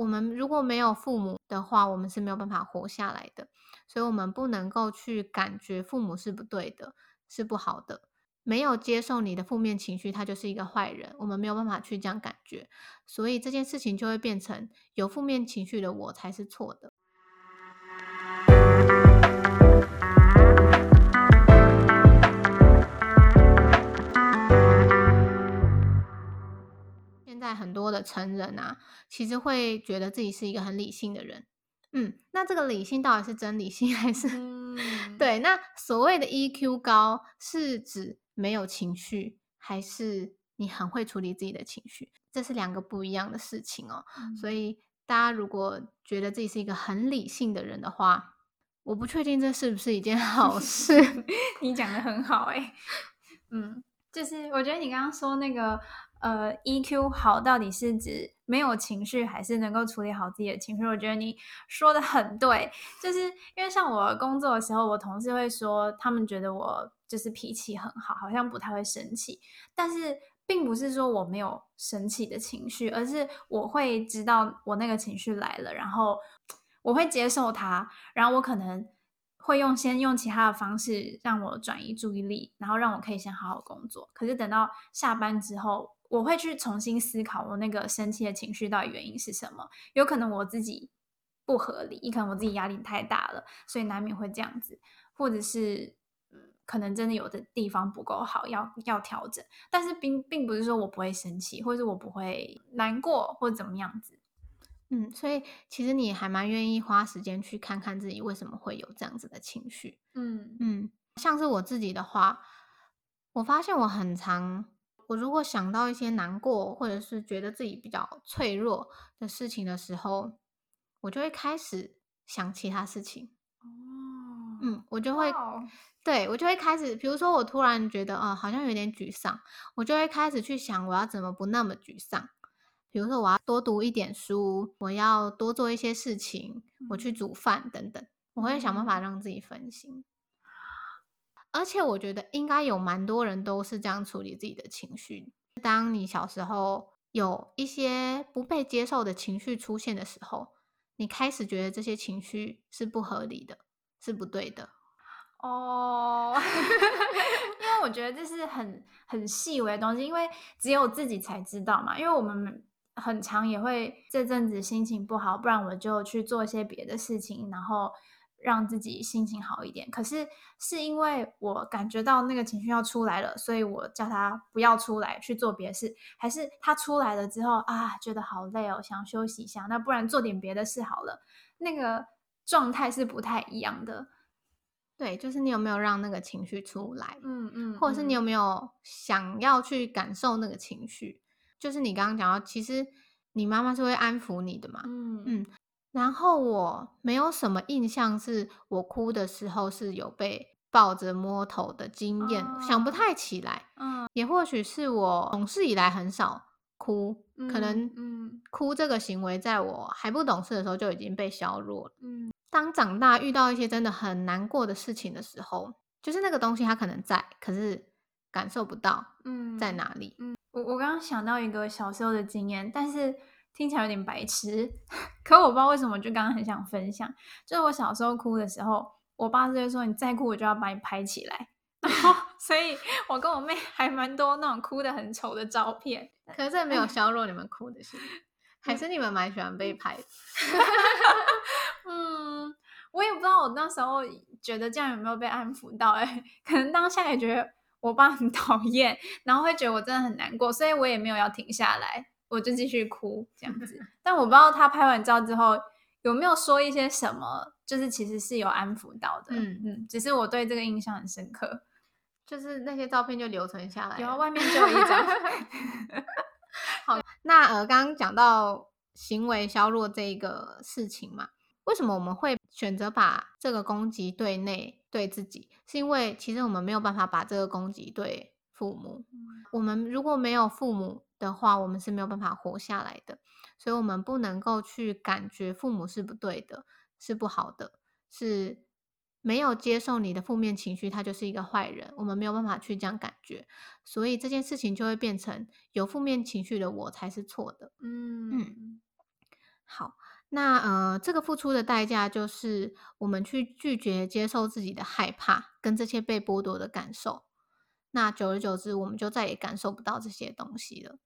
我们如果没有父母的话，我们是没有办法活下来的，所以我们不能够去感觉父母是不对的，是不好的，没有接受你的负面情绪，他就是一个坏人，我们没有办法去这样感觉，所以这件事情就会变成有负面情绪的我才是错的。很多的成人啊，其实会觉得自己是一个很理性的人，那这个理性到底是真理性还是对，那所谓的 EQ 高是指没有情绪，还是你很会处理自己的情绪？这是两个不一样的事情哦。所以大家如果觉得自己是一个很理性的人的话，我不确定这是不是一件好事。你讲得很好欸。就是我觉得你刚刚说那个EQ 好到底是指没有情绪还是能够处理好自己的情绪，我觉得你说的很对，就是因为像我工作的时候，我同事会说他们觉得我就是脾气很好，好像不太会生气，但是并不是说我没有生气的情绪，而是我会知道我那个情绪来了，然后我会接受它，然后我可能会先用其他的方式让我转移注意力，然后让我可以先好好工作，可是等到下班之后，我会去重新思考我那个生气的情绪到底原因是什么，有可能我自己不合理，也可能我自己压力太大了，所以难免会这样子，或者是可能真的有的地方不够好，要调整，但是并不是说我不会生气，或者我不会难过或者怎么样子。所以其实你还蛮愿意花时间去看看自己为什么会有这样子的情绪。像是我自己的话，我发现我很常，我如果想到一些难过或者是觉得自己比较脆弱的事情的时候，我就会开始想其他事情。我就会对，我就会开始，比如说我突然觉得好像有点沮丧，我就会开始去想我要怎么不那么沮丧，比如说我要多读一点书，我要多做一些事情，我去煮饭等等，我会想办法让自己分心。而且我觉得应该有蛮多人都是这样处理自己的情绪，当你小时候有一些不被接受的情绪出现的时候，你开始觉得这些情绪是不合理的，是不对的哦。因为我觉得这是很细微的东西，因为只有自己才知道嘛，因为我们很常也会这阵子心情不好，不然我就去做一些别的事情，然后让自己心情好一点，可是因为我感觉到那个情绪要出来了，所以我叫他不要出来去做别的事，还是他出来了之后啊，觉得好累哦，想休息一下，那不然做点别的事好了，那个状态是不太一样的。对，就是你有没有让那个情绪出来，或者是你有没有想要去感受那个情绪，就是你刚刚讲到其实你妈妈是会安抚你的嘛。然后我没有什么印象是我哭的时候是有被抱着摸头的经验，想不太起来。也或许是我懂事以来很少哭，可能哭这个行为在我还不懂事的时候就已经被削弱了。当长大遇到一些真的很难过的事情的时候，就是那个东西它可能在，可是感受不到在哪里。我刚刚想到一个小时候的经验，但是听起来有点白痴，可我不知道为什么就刚刚很想分享，就是我小时候哭的时候，我爸就会说你再哭我就要把你拍起来，然后所以我跟我妹还蛮多那种哭得很丑的照片。可是这没有削弱你们哭的心，还是你们蛮喜欢被拍的？我也不知道我那时候觉得这样有没有被安抚到，可能当下也觉得我爸很讨厌，然后会觉得我真的很难过，所以我也没有要停下来，我就继续哭这样子。但我不知道他拍完照之后有没有说一些什么，就是其实是有安抚到的。只是我对这个印象很深刻，就是那些照片就留存下来了，有外面就有一张。好，那刚刚讲到行为削弱这个事情嘛，为什么我们会选择把这个攻击对内对自己，是因为其实我们没有办法把这个攻击对父母，我们如果没有父母的话，我们是没有办法活下来的，所以我们不能够去感觉父母是不对的，是不好的，是没有接受你的负面情绪，他就是一个坏人，我们没有办法去这样感觉，所以这件事情就会变成有负面情绪的我才是错的。好，那这个付出的代价就是我们去拒绝接受自己的害怕跟这些被剥夺的感受。那久而久之，我们就再也感受不到这些东西了。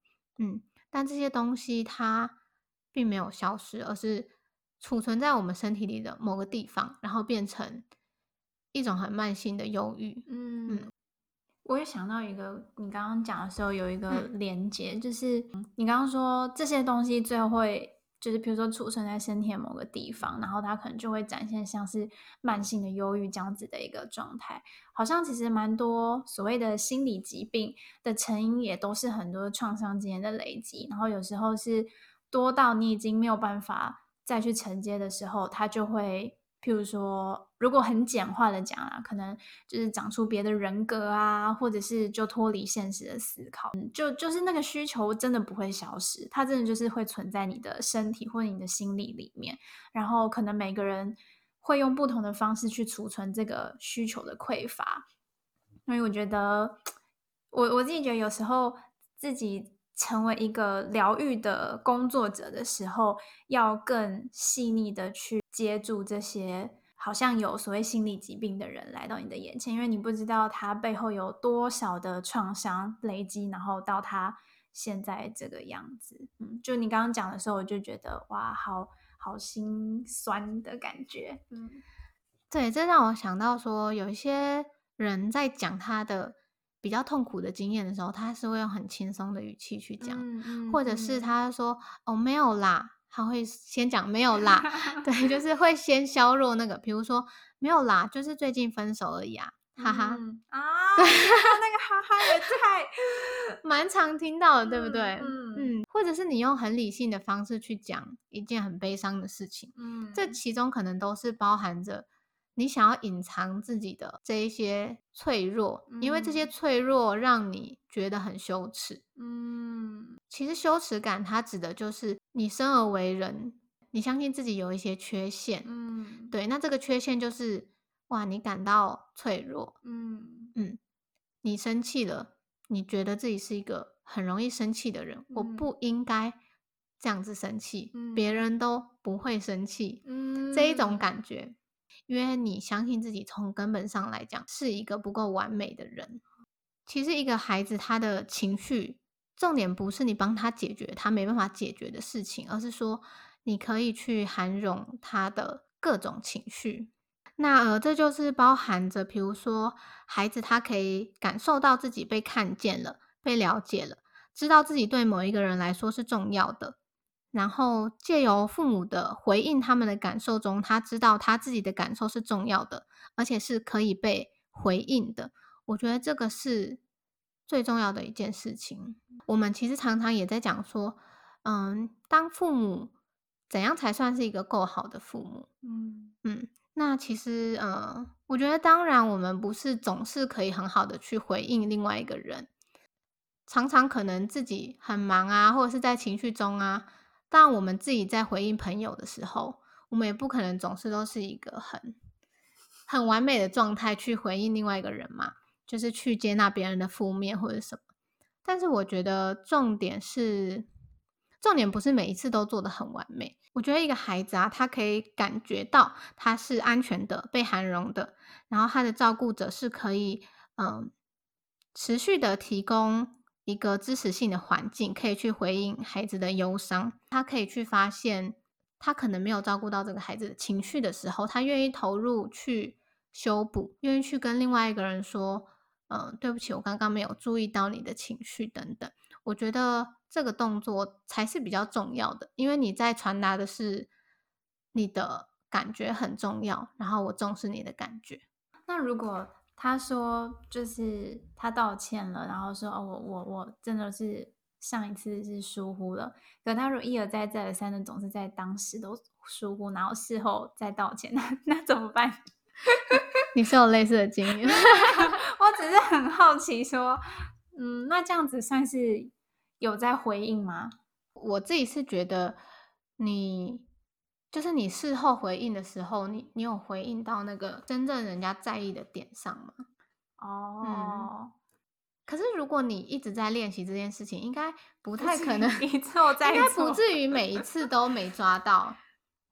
但这些东西它并没有消失，而是储存在我们身体里的某个地方，然后变成一种很慢性的忧郁。我也想到一个，你刚刚讲的时候有一个连结，就是你刚刚说这些东西最后会，就是比如说储存在身体的某个地方，然后它可能就会展现像是慢性的忧郁这样子的一个状态。好像其实蛮多所谓的心理疾病的成因也都是很多创伤经验的累积，然后有时候是多到你已经没有办法再去承接的时候，它就会，譬如说如果很简化的讲啊，可能就是长出别的人格啊，或者是就脱离现实的思考，就是那个需求真的不会消失，它真的就是会存在你的身体或者你的心理里面，然后可能每个人会用不同的方式去储存这个需求的匮乏。所以我觉得我自己觉得有时候自己成为一个疗愈的工作者的时候，要更细腻的去接住这些好像有所谓心理疾病的人来到你的眼前，因为你不知道他背后有多少的创伤累积，然后到他现在这个样子。就你刚刚讲的时候，我就觉得哇，好心酸的感觉。对，这让我想到说，有一些人在讲他的比较痛苦的经验的时候，他是会用很轻松的语气去讲，或者是他说哦没有啦，他会先讲没有啦对，就是会先削弱那个，比如说没有啦，就是最近分手而已啊，哈哈啊对那个哈哈也太蛮常听到的，对不对？或者是你用很理性的方式去讲一件很悲伤的事情，这其中可能都是包含着你想要隐藏自己的这一些脆弱，因为这些脆弱让你觉得很羞耻。其实羞耻感它指的就是你生而为人，你相信自己有一些缺陷，对，那这个缺陷就是哇，你感到脆弱，你生气了，你觉得自己是一个很容易生气的人，我不应该这样子生气，别人都不会生气，这一种感觉。因为你相信自己从根本上来讲是一个不够完美的人。其实一个孩子他的情绪重点不是你帮他解决他没办法解决的事情，而是说你可以去涵容他的各种情绪。那这就是包含着比如说孩子他可以感受到自己被看见了，被了解了，知道自己对某一个人来说是重要的，然后借由父母的回应他们的感受中，他知道他自己的感受是重要的，而且是可以被回应的。我觉得这个是最重要的一件事情。我们其实常常也在讲说当父母怎样才算是一个够好的父母。那其实我觉得当然我们不是总是可以很好的去回应另外一个人，常常可能自己很忙啊，或者是在情绪中啊，但我们自己在回应朋友的时候，我们也不可能总是都是一个很完美的状态去回应另外一个人嘛，就是去接纳别人的负面或者什么。但是我觉得重点不是每一次都做得很完美。我觉得一个孩子啊，他可以感觉到他是安全的，被涵容的，然后他的照顾者是可以持续的提供一个支持性的环境，可以去回应孩子的忧伤。他可以去发现他可能没有照顾到这个孩子的情绪的时候，他愿意投入去修补，愿意去跟另外一个人说对不起，我刚刚没有注意到你的情绪等等。我觉得这个动作才是比较重要的，因为你在传达的是你的感觉很重要，然后我重视你的感觉。那如果他说就是他道歉了，然后说哦，我真的是上一次是疏忽了，可他如果一而再再而三的总是在当时都疏忽，然后事后再道歉，那怎么办？你是有类似的经验？我只是很好奇说那这样子算是有在回应吗？我自己是觉得你事后回应的时候，你有回应到那个真正人家在意的点上吗？可是如果你一直在练习这件事情，应该不太可能一错再错，应该不至于每一次都没抓到。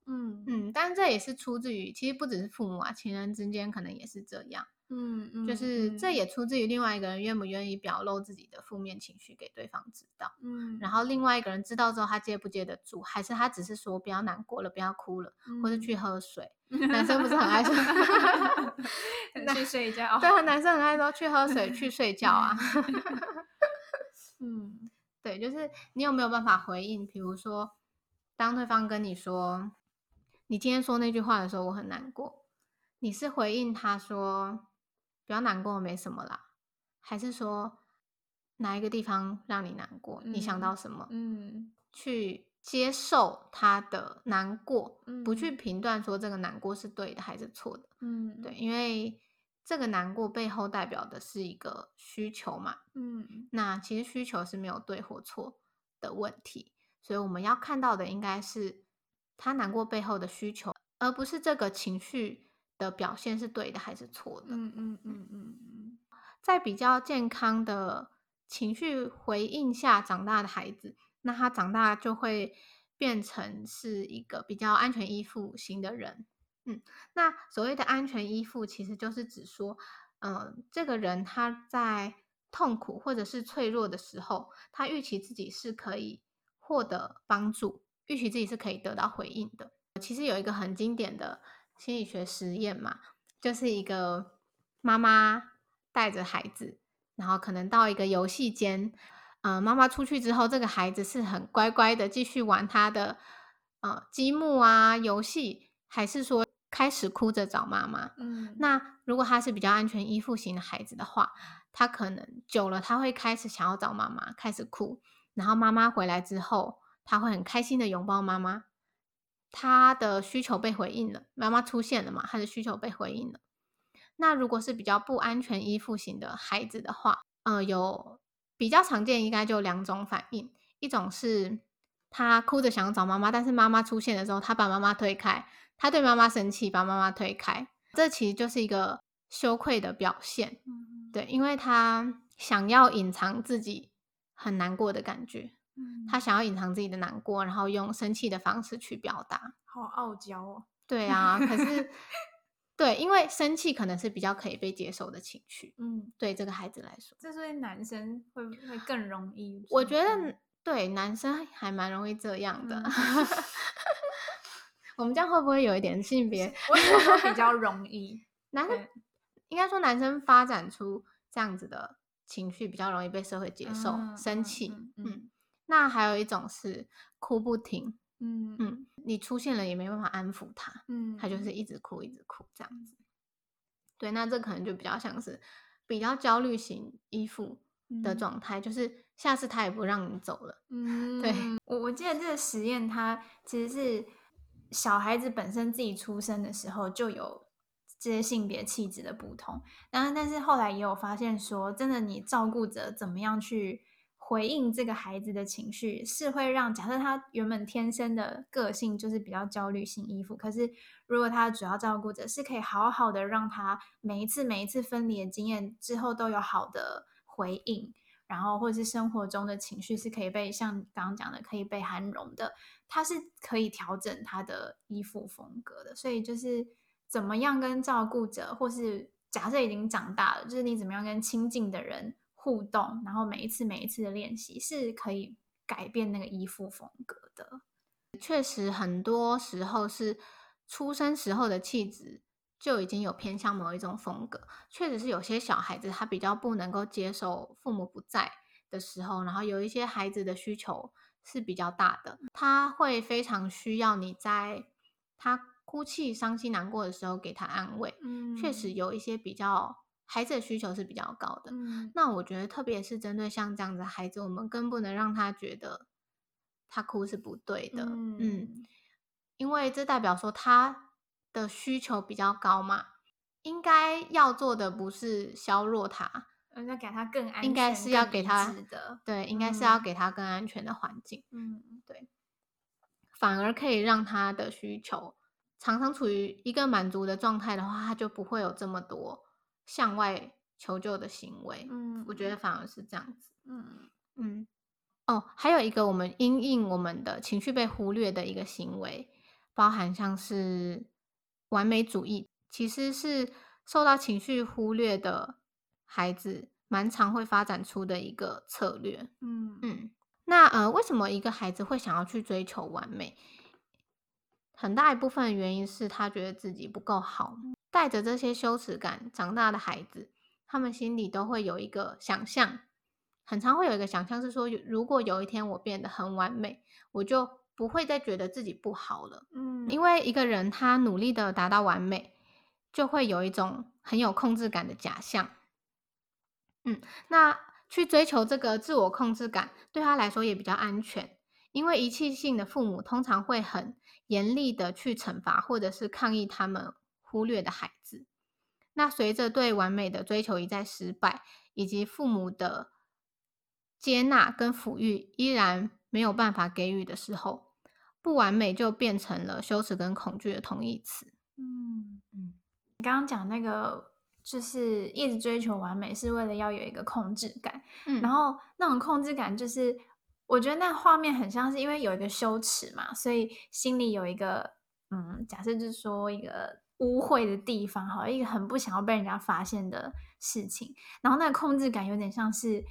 嗯嗯，但这也是出自于，其实不只是父母啊，情人之间可能也是这样。嗯嗯，就是这也出自于另外一个人愿不愿意表露自己的负面情绪给对方知道。嗯，然后另外一个人知道之后，他接不接得住，还是他只是说不要难过了，不要哭了，或者去喝水。男生不是很爱说去睡觉，对，男生很爱说去喝水去睡觉啊。嗯，对，就是你有没有办法回应，比如说当对方跟你说你今天说那句话的时候我很难过，你是回应他说不要难过没什么啦，还是说哪一个地方让你难过，你想到什么，去接受他的难过，不去评断说这个难过是对的还是错的。嗯，对，因为这个难过背后代表的是一个需求嘛。嗯，那其实需求是没有对或错的问题，所以我们要看到的应该是他难过背后的需求，而不是这个情绪的表现是对的还是错的。嗯嗯嗯嗯嗯，在比较健康的情绪回应下长大的孩子，那他长大就会变成是一个比较安全依附型的人。嗯，那所谓的安全依附其实就是指说，这个人他在痛苦或者是脆弱的时候，他预期自己是可以获得帮助，预期自己是可以得到回应的。其实有一个很经典的心理学实验嘛，就是一个妈妈带着孩子，然后可能到一个游戏间，妈妈出去之后，这个孩子是很乖乖的继续玩他的积木啊游戏，还是说开始哭着找妈妈。嗯，那如果他是比较安全依附型的孩子的话，他可能久了他会开始想要找妈妈，开始哭，然后妈妈回来之后他会很开心的拥抱妈妈，他的需求被回应了，妈妈出现了嘛，他的需求被回应了。那如果是比较不安全依附型的孩子的话，有比较常见应该就两种反应，一种是他哭着想要找妈妈，但是妈妈出现的时候他把妈妈推开，他对妈妈生气把妈妈推开，这其实就是一个羞愧的表现。对，因为他想要隐藏自己很难过的感觉，他想要隐藏自己的难过，然后用生气的方式去表达。好傲娇哦。对啊，可是对，因为生气可能是比较可以被接受的情绪。嗯，对这个孩子来说，这所以男生会更容易，我觉得对男生还蛮容易这样的。我们这样会不会有一点性别？我觉得比较容易，男生应该说男生发展出这样子的情绪比较容易被社会接受，生气。那还有一种是哭不停。嗯嗯，你出现了也没办法安抚他，他就是一直哭一直哭这样子。对，那这可能就比较像是比较焦虑型依附的状态，就是下次他也不让你走了。嗯，对，我记得这个实验它其实是小孩子本身自己出生的时候就有这些性别气质的不同，但是后来也有发现说，真的你照顾者怎么样去回应这个孩子的情绪，是会让假设他原本天生的个性就是比较焦虑性依附，可是如果他主要照顾者是可以好好的让他每一次分离的经验之后都有好的回应，然后或者是生活中的情绪是可以被像刚刚讲的可以被涵容的，他是可以调整他的依附风格的。所以就是怎么样跟照顾者，或是假设已经长大了，就是你怎么样跟亲近的人互动，然后每一次的练习是可以改变那个依附风格的。确实很多时候是出生时候的气质就已经有偏向某一种风格，确实是有些小孩子他比较不能够接受父母不在的时候，然后有一些孩子的需求是比较大的，他会非常需要你在他哭泣伤心难过的时候给他安慰。确实有一些比较孩子的需求是比较高的。那我觉得特别是针对像这样的孩子，我们更不能让他觉得他哭是不对的。因为这代表说他的需求比较高嘛，应该要做的不是削弱他，要给他更安全，应该是要给他对，应该是要给他更安全的环境。对，反而可以让他的需求常常处于一个满足的状态的话，他就不会有这么多向外求救的行为。嗯，我觉得反而是这样子。嗯嗯。哦，还有一个我们因应我们的情绪被忽略的一个行为，包含像是完美主义，其实是受到情绪忽略的孩子蛮常会发展出的一个策略。嗯嗯，那为什么一个孩子会想要去追求完美？很大一部分的原因是他觉得自己不够好，带着这些羞耻感长大的孩子，他们心里都会有一个想象，很常会有一个想象是说，如果有一天我变得很完美，我就不会再觉得自己不好了。嗯，因为一个人他努力的达到完美，就会有一种很有控制感的假象。嗯，那去追求这个自我控制感，对他来说也比较安全，因为遗弃性的父母通常会很严厉的去惩罚或者是抗议他们忽略的孩子。那随着对完美的追求一再失败，以及父母的接纳跟抚育依然没有办法给予的时候，不完美就变成了羞耻跟恐惧的同义词。嗯嗯，你刚刚讲那个就是一直追求完美是为了要有一个控制感，嗯，然后那种控制感就是我觉得那画面很像是因为有一个羞耻嘛，所以心里有一个假设就是说一个污秽的地方，好，一个很不想要被人家发现的事情，然后那个控制感有点像是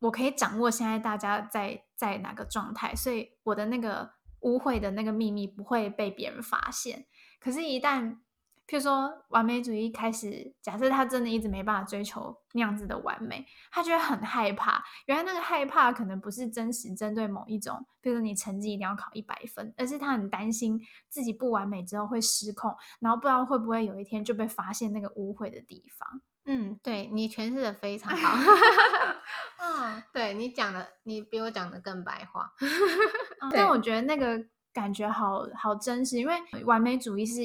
我可以掌握现在大家在哪个状态，所以我的那个污秽的那个秘密不会被别人发现。可是一旦譬如说完美主义开始，假设他真的一直没办法追求那样子的完美，他就会很害怕，原来那个害怕可能不是真实针对某一种，比如说你成绩一定要考100分，而是他很担心自己不完美之后会失控，然后不知道会不会有一天就被发现那个污秽的地方。嗯，对，你诠释的非常好。嗯，对，你讲的，你比我讲的更白话。但我觉得那个感觉好真实，因为完美主义是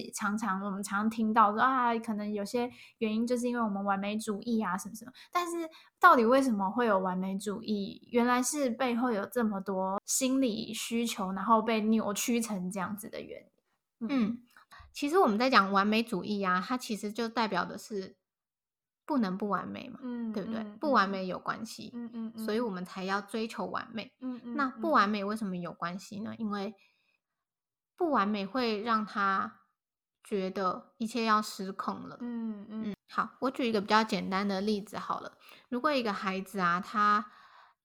我们常常听到说啊，可能有些原因就是因为我们完美主义啊什么什么，但是到底为什么会有完美主义？原来是背后有这么多心理需求，然后被扭曲成这样子的原因。嗯，其实我们在讲完美主义啊，它其实就代表的是不能不完美嘛，嗯，对不对？不完美有关系，所以我们才要追求完美。那不完美为什么有关系呢？因为不完美会让他觉得一切要失控了。好，我举一个比较简单的例子好了。如果一个孩子啊，他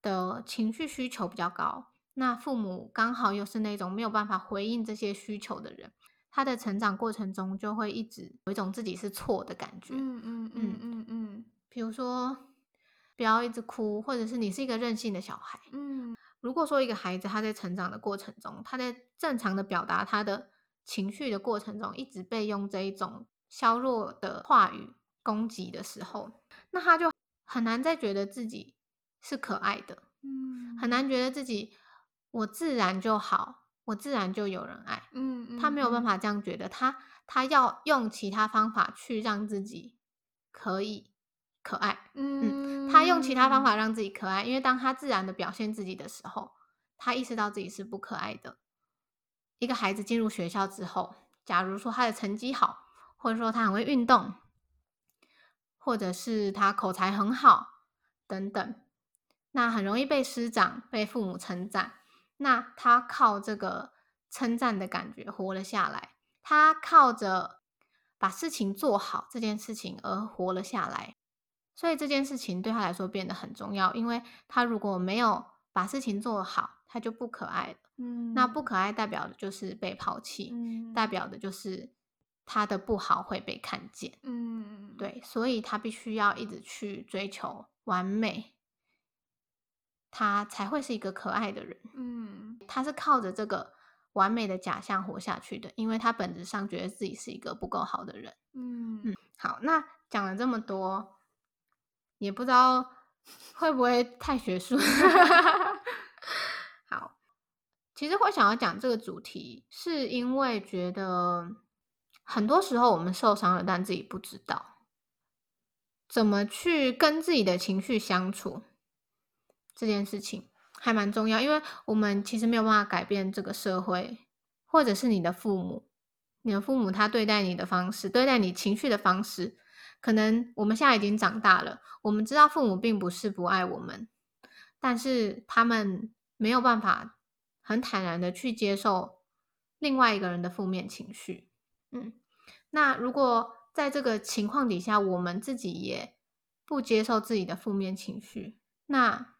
的情绪需求比较高，那父母刚好又是那种没有办法回应这些需求的人，他的成长过程中就会一直有一种自己是错的感觉。比如说不要一直哭，或者是你是一个任性的小孩。如果说一个孩子他在成长的过程中，他在正常的表达他的情绪的过程中，一直被用这一种削弱的话语攻击的时候，那他就很难再觉得自己是可爱的，很难觉得自己我自然就好，我自然就有人爱。他没有办法这样觉得，他要用其他方法去让自己可以可爱。他用其他方法让自己可爱，因为当他自然的表现自己的时候，他意识到自己是不可爱的。一个孩子进入学校之后，假如说他的成绩好，或者说他很会运动，或者是他口才很好等等，那很容易被师长被父母称赞，那他靠这个称赞的感觉活了下来，他靠着把事情做好这件事情而活了下来，所以这件事情对他来说变得很重要，因为他如果没有把事情做好，他就不可爱了。那不可爱代表的就是被抛弃，代表的就是他的不好会被看见。对，所以他必须要一直去追求完美，他才会是一个可爱的人。他是靠着这个完美的假象活下去的，因为他本质上觉得自己是一个不够好的人。好，那讲了这么多，也不知道会不会太学术。好，其实我想要讲这个主题，是因为觉得很多时候我们受伤了，但自己不知道怎么去跟自己的情绪相处。这件事情还蛮重要，因为我们其实没有办法改变这个社会，或者是你的父母他对待你的方式，对待你情绪的方式，可能我们现在已经长大了，我们知道父母并不是不爱我们，但是他们没有办法很坦然的去接受另外一个人的负面情绪。那如果在这个情况底下，我们自己也不接受自己的负面情绪，那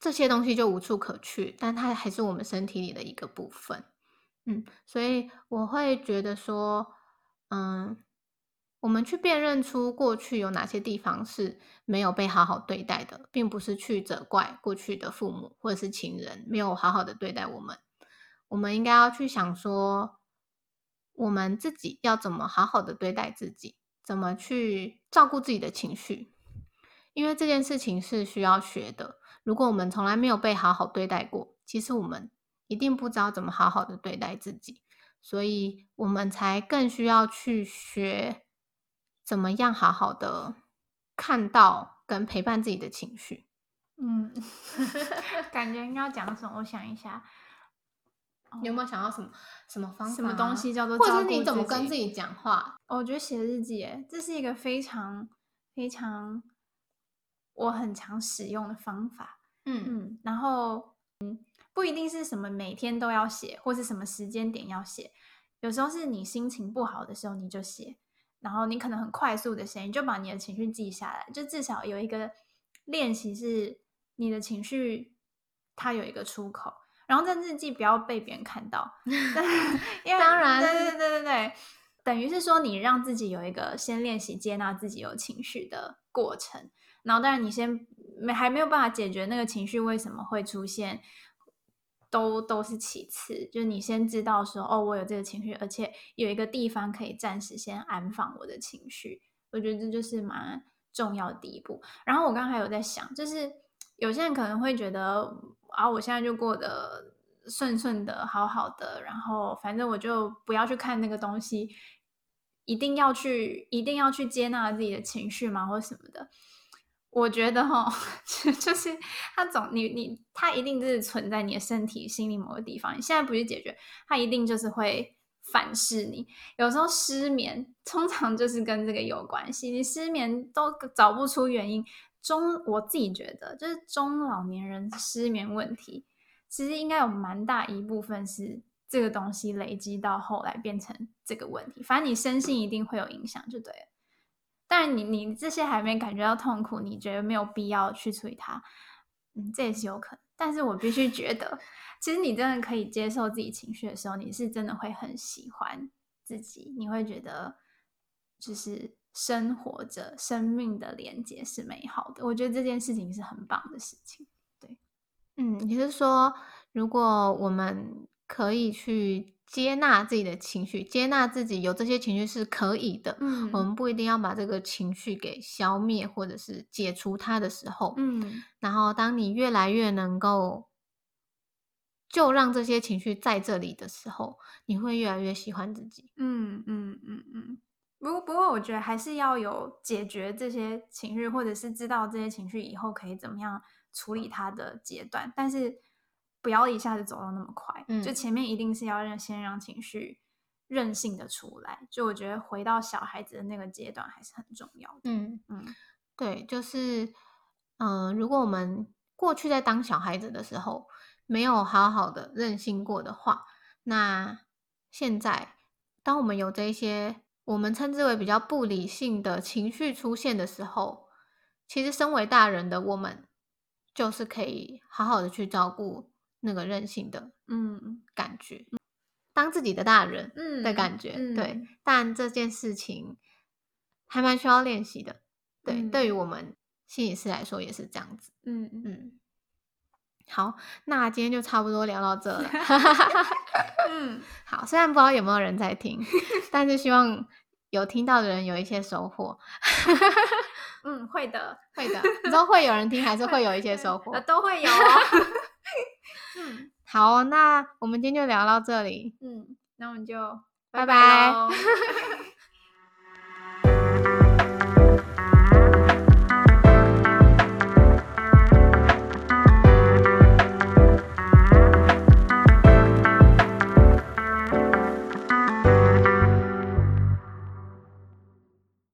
这些东西就无处可去，但它还是我们身体里的一个部分。所以我会觉得说，我们去辨认出过去有哪些地方是没有被好好对待的，并不是去责怪过去的父母或者是情人没有好好的对待我们，我们应该要去想说，我们自己要怎么好好的对待自己，怎么去照顾自己的情绪，因为这件事情是需要学的。如果我们从来没有被好好对待过，其实我们一定不知道怎么好好的对待自己，所以我们才更需要去学怎么样好好的看到跟陪伴自己的情绪。感觉应该要讲什么，我想一下，你有没有想到什么方法，什么东西叫做照顾自己，或者是你怎么跟自己讲话？我觉得写日记耶，这是一个非常非常我很常使用的方法。然后不一定是什么每天都要写，或是什么时间点要写，有时候是你心情不好的时候你就写，然后你可能很快速的写，你就把你的情绪记下来，就至少有一个练习是你的情绪它有一个出口，然后这日记不要被别人看到因为当然对，等于是说你让自己有一个先练习接纳自己有情绪的过程，然后当然你先还没有办法解决那个情绪为什么会出现都是其次，就你先知道说，哦，我有这个情绪，而且有一个地方可以暂时先安放我的情绪，我觉得这就是蛮重要的第一步。然后我刚才有在想，就是有些人可能会觉得啊，我现在就过得顺顺的好好的，然后反正我就不要去看那个东西，一定要去接纳自己的情绪嘛，或什么的。我觉得就是它它一定是存在你的身体心理某个地方，你现在不去解决它，一定就是会反噬你。有时候失眠通常就是跟这个有关系，你失眠都找不出原因，我自己觉得就是中老年人失眠问题其实应该有蛮大一部分是这个东西累积到后来变成这个问题，反正你身心一定会有影响就对了。但你这些还没感觉到痛苦，你觉得没有必要去处理它，这也是有可能。但是我必须觉得其实你真的可以接受自己情绪的时候，你是真的会很喜欢自己，你会觉得就是生活着生命的连接是美好的，我觉得这件事情是很棒的事情。对，你是说如果我们可以去接纳自己的情绪，接纳自己有这些情绪是可以的，我们不一定要把这个情绪给消灭或者是解除它的时候，然后当你越来越能够就让这些情绪在这里的时候，你会越来越喜欢自己。不过我觉得还是要有解决这些情绪，或者是知道这些情绪以后可以怎么样处理它的阶段，但是不要一下子走到那么快，就前面一定是要先让情绪任性的出来，就我觉得回到小孩子的那个阶段还是很重要的。对，就是如果我们过去在当小孩子的时候没有好好的任性过的话，那现在当我们有这些我们称之为比较不理性的情绪出现的时候，其实身为大人的我们就是可以好好的去照顾那个任性的感觉，当自己的大人的感觉。对，但这件事情还蛮需要练习的。对，对于我们心理师来说也是这样子。好，那今天就差不多聊到这了好，虽然不知道有没有人在听但是希望有听到的人有一些收获会的你说会有人听还是会有一些收获都会有好，那我们今天就聊到这里。那我们就拜拜